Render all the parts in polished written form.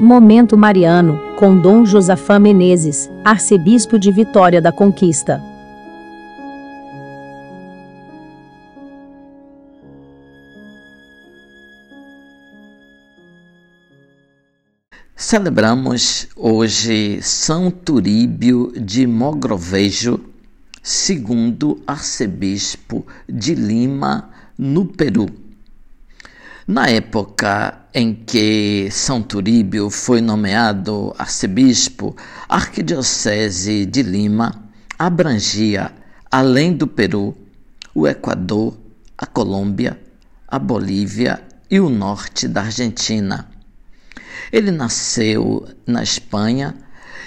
Momento Mariano, com Dom Josafá Menezes, Arcebispo de Vitória da Conquista. Celebramos hoje São Turíbio de Mogrovejo, segundo arcebispo de Lima, no Peru. Na época em que São Turíbio foi nomeado arcebispo, a arquidiocese de Lima abrangia, além do Peru, o Equador, a Colômbia, a Bolívia e o norte da Argentina. Ele nasceu na Espanha,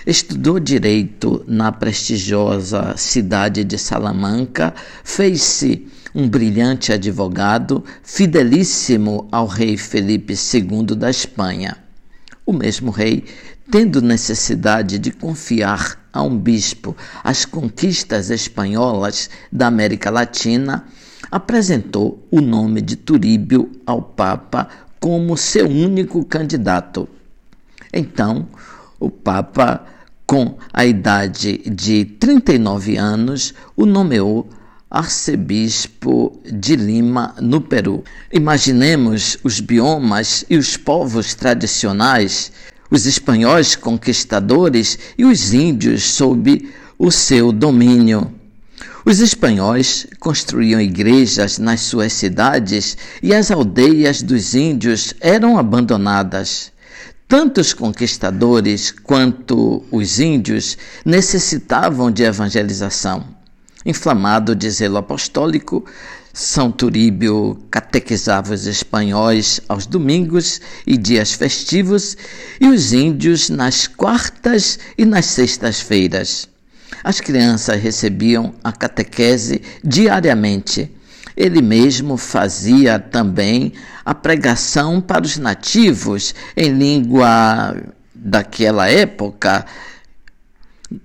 estudou direito na prestigiosa cidade de Salamanca, fez-se um brilhante advogado, fidelíssimo ao rei Felipe II da Espanha. O mesmo rei, tendo necessidade de confiar a um bispo as conquistas espanholas da América Latina, apresentou o nome de Turíbio ao Papa como seu único candidato. Então, o Papa, com a idade de 39 anos, o nomeou arcebispo de Lima, no Peru. Imaginemos os biomas e os povos tradicionais, os espanhóis conquistadores e os índios sob o seu domínio. Os espanhóis construíam igrejas nas suas cidades e as aldeias dos índios eram abandonadas. Tanto os conquistadores quanto os índios necessitavam de evangelização. Inflamado de zelo apostólico, São Turíbio catequizava os espanhóis aos domingos e dias festivos e os índios nas quartas e nas sextas-feiras. As crianças recebiam a catequese diariamente. Ele mesmo fazia também a pregação para os nativos em língua daquela época,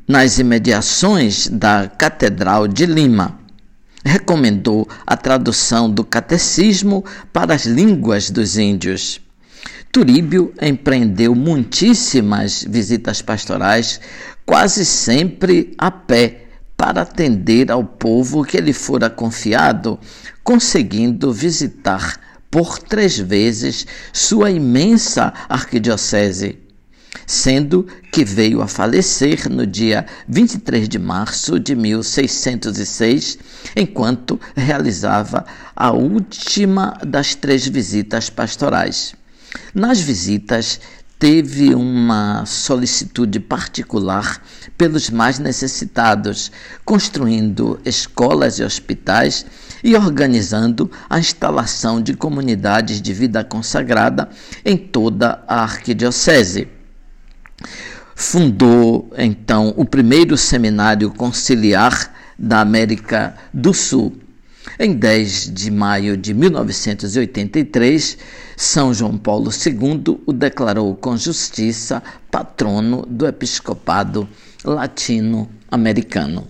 nas imediações da Catedral de Lima. Recomendou a tradução do catecismo para as línguas dos índios. Turíbio empreendeu muitíssimas visitas pastorais, quase sempre a pé, para atender ao povo que lhe fora confiado, conseguindo visitar por 3 vezes sua imensa arquidiocese, sendo que veio a falecer no dia 23 de março de 1606, enquanto realizava a última das 3 visitas pastorais. Nas visitas, teve uma solicitude particular pelos mais necessitados, construindo escolas e hospitais e organizando a instalação de comunidades de vida consagrada em toda a arquidiocese. Fundou, então, o primeiro seminário conciliar da América do Sul. Em 10 de maio de 1983, São João Paulo II o declarou com justiça patrono do Episcopado Latino Americano.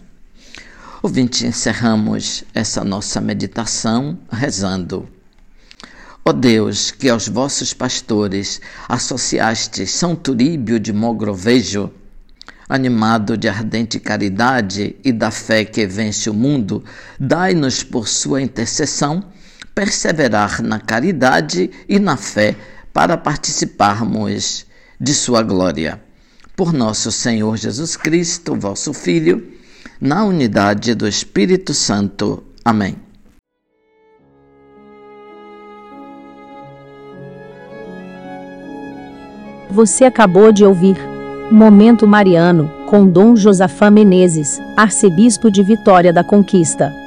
Ouvinte, encerramos essa nossa meditação rezando. Ó Deus, que aos vossos pastores associastes São Turíbio de Mogrovejo, animado de ardente caridade e da fé que vence o mundo, dai-nos por sua intercessão perseverar na caridade e na fé para participarmos de sua glória. Por nosso Senhor Jesus Cristo, vosso Filho, na unidade do Espírito Santo. Amém. Você acabou de ouvir Momento Mariano, com Dom Josafá Menezes, Arcebispo de Vitória da Conquista.